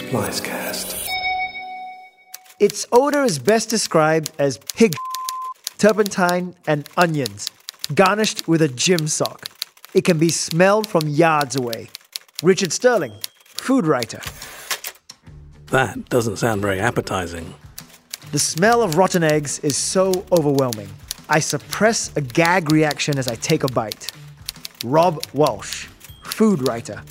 Splicecast. Its odor is best described as pig turpentine, and onions, garnished with a gym sock. It can be smelled from yards away. Richard Sterling, food writer. That doesn't sound very appetizing. The smell of rotten eggs is so overwhelming. I suppress a gag reaction as I take a bite. Rob Walsh, food writer.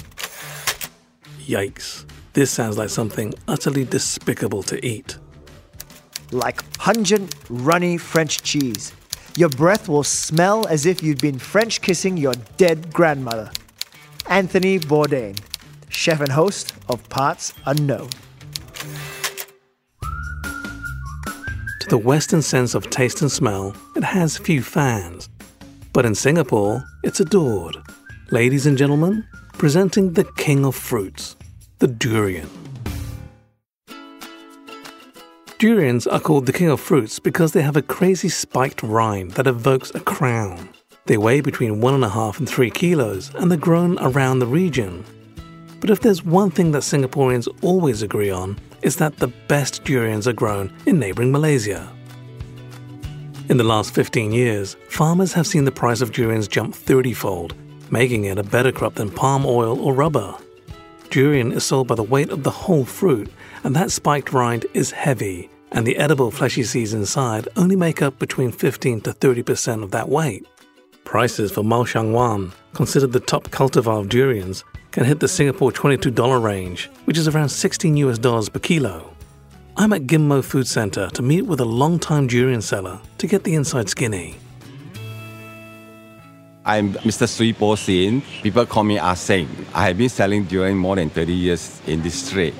Yikes. This sounds like something utterly despicable to eat. Like pungent, runny French cheese. Your breath will smell as if you'd been French kissing your dead grandmother. Anthony Bourdain, chef and host of Parts Unknown. To the Western sense of taste and smell, it has few fans. But in Singapore, it's adored. Ladies and gentlemen, presenting the king of fruits, the durian. Durians are called the king of fruits because they have a crazy spiked rind that evokes a crown. They weigh between 1.5 and 3 kilos and they're grown around the region. But if there's one thing that Singaporeans always agree on, it's that the best durians are grown in neighbouring Malaysia. In the last 15 years, farmers have seen the price of durians jump 30-fold, making it a better crop than palm oil or rubber. Durian is sold by the weight of the whole fruit, and that spiked rind is heavy, and the edible fleshy seeds inside only make up between 15 to 30% of that weight. Prices for Mao Shan Wang, considered the top cultivar of durians, can hit the Singapore $22 range, which is around $16 per kilo. I'm at Ghim Moh Food Centre to meet with a long-time durian seller to get the inside skinny. I'm Mr. Sui Po Sin. People call me Ah Seng. I have been selling durian more than 30 years in this trade.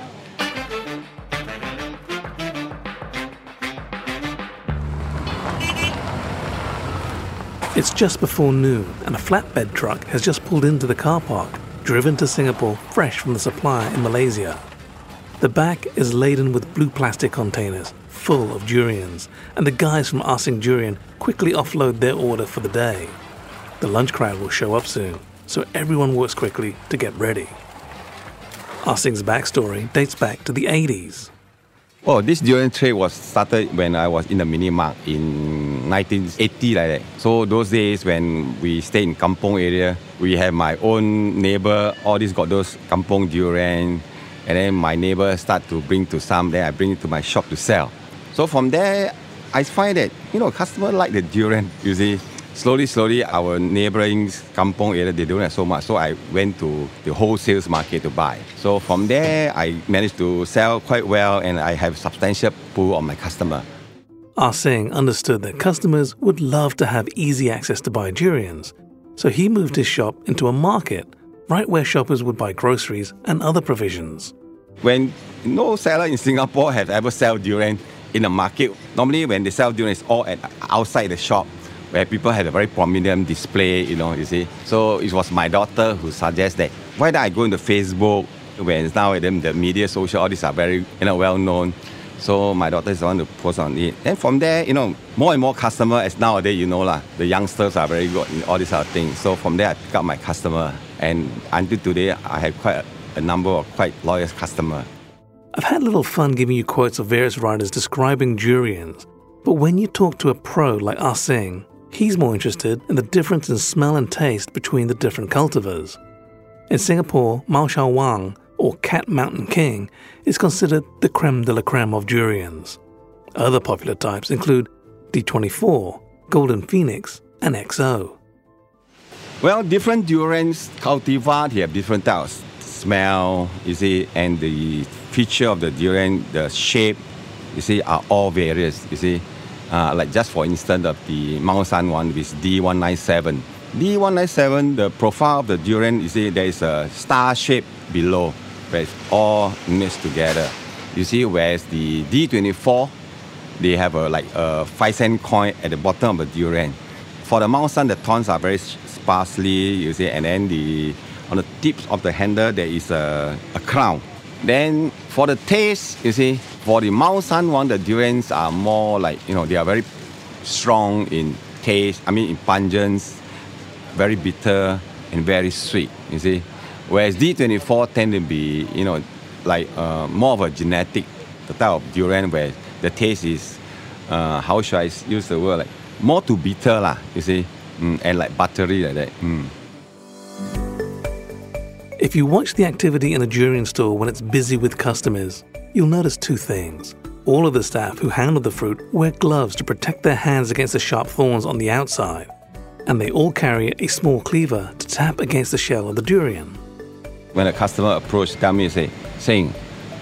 It's just before noon and a flatbed truck has just pulled into the car park, driven to Singapore fresh from the supplier in Malaysia. The back is laden with blue plastic containers full of durians, and the guys from Ah Seng Durian quickly offload their order for the day. The lunch crowd will show up soon, so everyone works quickly to get ready. Ah Seng's backstory dates back to the 80s. Oh, this durian trade was started when I was in the mini-mart in 1980 like that. So those days when we stayed in kampong area, we had my own neighbour, all these got those kampong durian, and then my neighbour start to bring to some, then I bring it to my shop to sell. So from there, I find that, you know, customers like the durian, you see. Slowly, our neighbouring kampong area, they don't have so much. So I went to the wholesale market to buy. So from there, I managed to sell quite well and I have substantial pool on my customer. Ah Seng understood that customers would love to have easy access to buy durians. So he moved his shop into a market, right where shoppers would buy groceries and other provisions. When no seller in Singapore has ever sold durian in the market, normally when they sell durian, it's all outside the shop, where people had a very prominent display, you know, you see. So it was my daughter who suggested that, why don't I go into Facebook, when now the media, social, all these are very, you know, well-known. So my daughter is the one to post on it. And from there, you know, more and more customers, as nowadays, you know, the youngsters are very good in all these other things. So from there, I pick up my customer. And until today, I have quite a number of quite loyal customers. I've had a little fun giving you quotes of various writers describing durians. But when you talk to a pro like Ah Seng, he's more interested in the difference in smell and taste between the different cultivars. In Singapore, Mao Shan Wang, or Cat Mountain King, is considered the creme de la creme of durians. Other popular types include D24, Golden Phoenix, and XO. Well, different durians cultivar, they have different types. Smell, you see, and the feature of the durian, the shape, you see, are all various, you see. Like just for instance of the Mao Shan one with D197. D197, the profile of the durian, you see, there is a star shape below, where it's all mixed together. You see, whereas the D24, they have a 5-cent coin at the bottom of the durian. For the Mao Shan, the thorns are very sparsely, you see, and then on the tips of the handle, there is a crown. Then for the taste, you see, for the Mao Shan one, the durians are more like, you know, they are very strong in taste, in pungence, very bitter and very sweet, you see. Whereas D24 tend to be, you know, like more of a genetic, the type of durian where the taste is, how should I use the word, like more to bitter lah, you see, and like buttery like that. If you watch the activity in a durian store when it's busy with customers, you'll notice two things. All of the staff who handle the fruit wear gloves to protect their hands against the sharp thorns on the outside, and they all carry a small cleaver to tap against the shell of the durian. When a customer approaches, tell me, saying,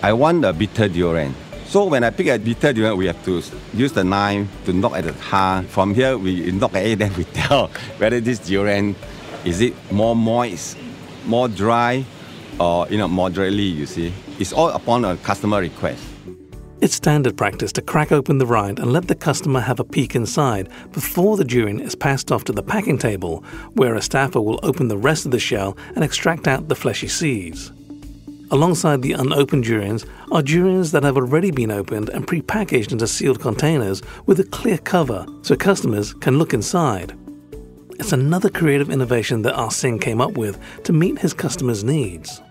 I want a bitter durian. So when I pick a bitter durian, we have to use the knife to knock at the heart. From here, we knock at it, then we tell whether this durian, is it more moist, more dry, or moderately, you see. It's all upon a customer request. It's standard practice to crack open the rind and let the customer have a peek inside before the durian is passed off to the packing table, where a staffer will open the rest of the shell and extract out the fleshy seeds. Alongside the unopened durians are durians that have already been opened and pre-packaged into sealed containers with a clear cover so customers can look inside. It's another creative innovation that Ah Sing came up with to meet his customers' needs.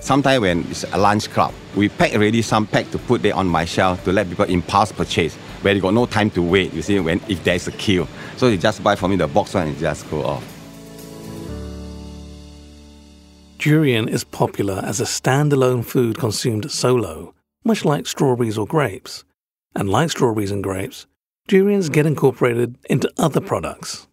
Sometimes when it's a lunch crowd, we pack already some pack to put there on my shelf to let people impulse purchase, where they got no time to wait, you see, when if there's a queue. So they just buy from me the box one and just go off. Durian is popular as a standalone food consumed solo, much like strawberries or grapes. And like strawberries and grapes, durians get incorporated into other products.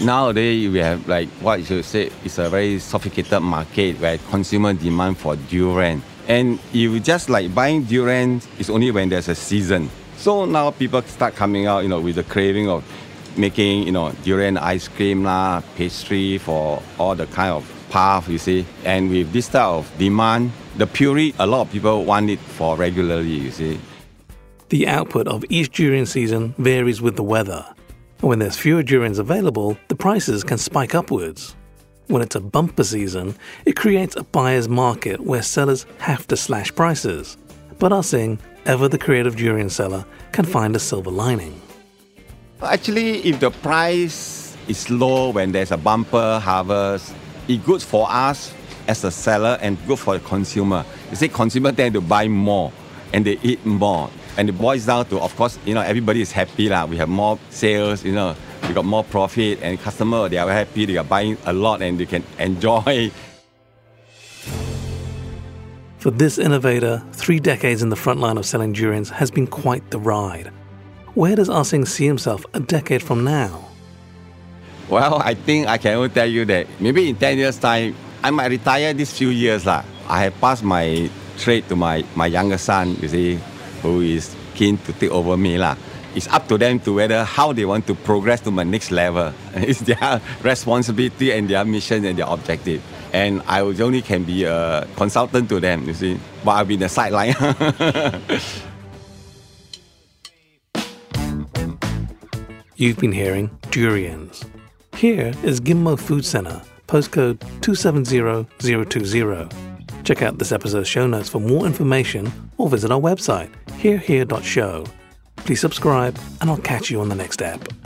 Nowadays, we have like what you say, it's a very sophisticated market where consumer demand for durian. And you just like buying durian, it's only when there's a season. So now people start coming out, with the craving of making, durian ice cream lah, pastry for all the kind of puff, you see. And with this type of demand, the puree, a lot of people want it for regularly, you see. The output of each durian season varies with the weather. When there's fewer durians available, the prices can spike upwards. When it's a bumper season, it creates a buyer's market where sellers have to slash prices. But Ah Sing, ever the creative durian seller, can find a silver lining. Actually, if the price is low when there's a bumper harvest, it's good for us as a seller and good for the consumer. You see, consumers tend to buy more and they eat more. And it boils down to, of course, everybody is happy lah. We have more sales, we got more profit, and customer, they are happy, they are buying a lot and they can enjoy. For this innovator, 3 decades in the front line of selling durians has been quite the ride. Where does Ah Sing see himself a decade from now? Well, I think I can only tell you that maybe in 10 years' time, I might retire this few years lah. I have passed my trade to my younger son, you see, who is keen to take over me lah. It's up to them to whether how they want to progress to my next level. It's their responsibility and their mission and their objective. And I only can be a consultant to them, you see. But I'll be the sideline. You've been hearing durians. Here is Ghim Moh Food Centre, postcode 270020. Check out this episode's show notes for more information or visit our website, herehere.show. Please subscribe and I'll catch you on the next app.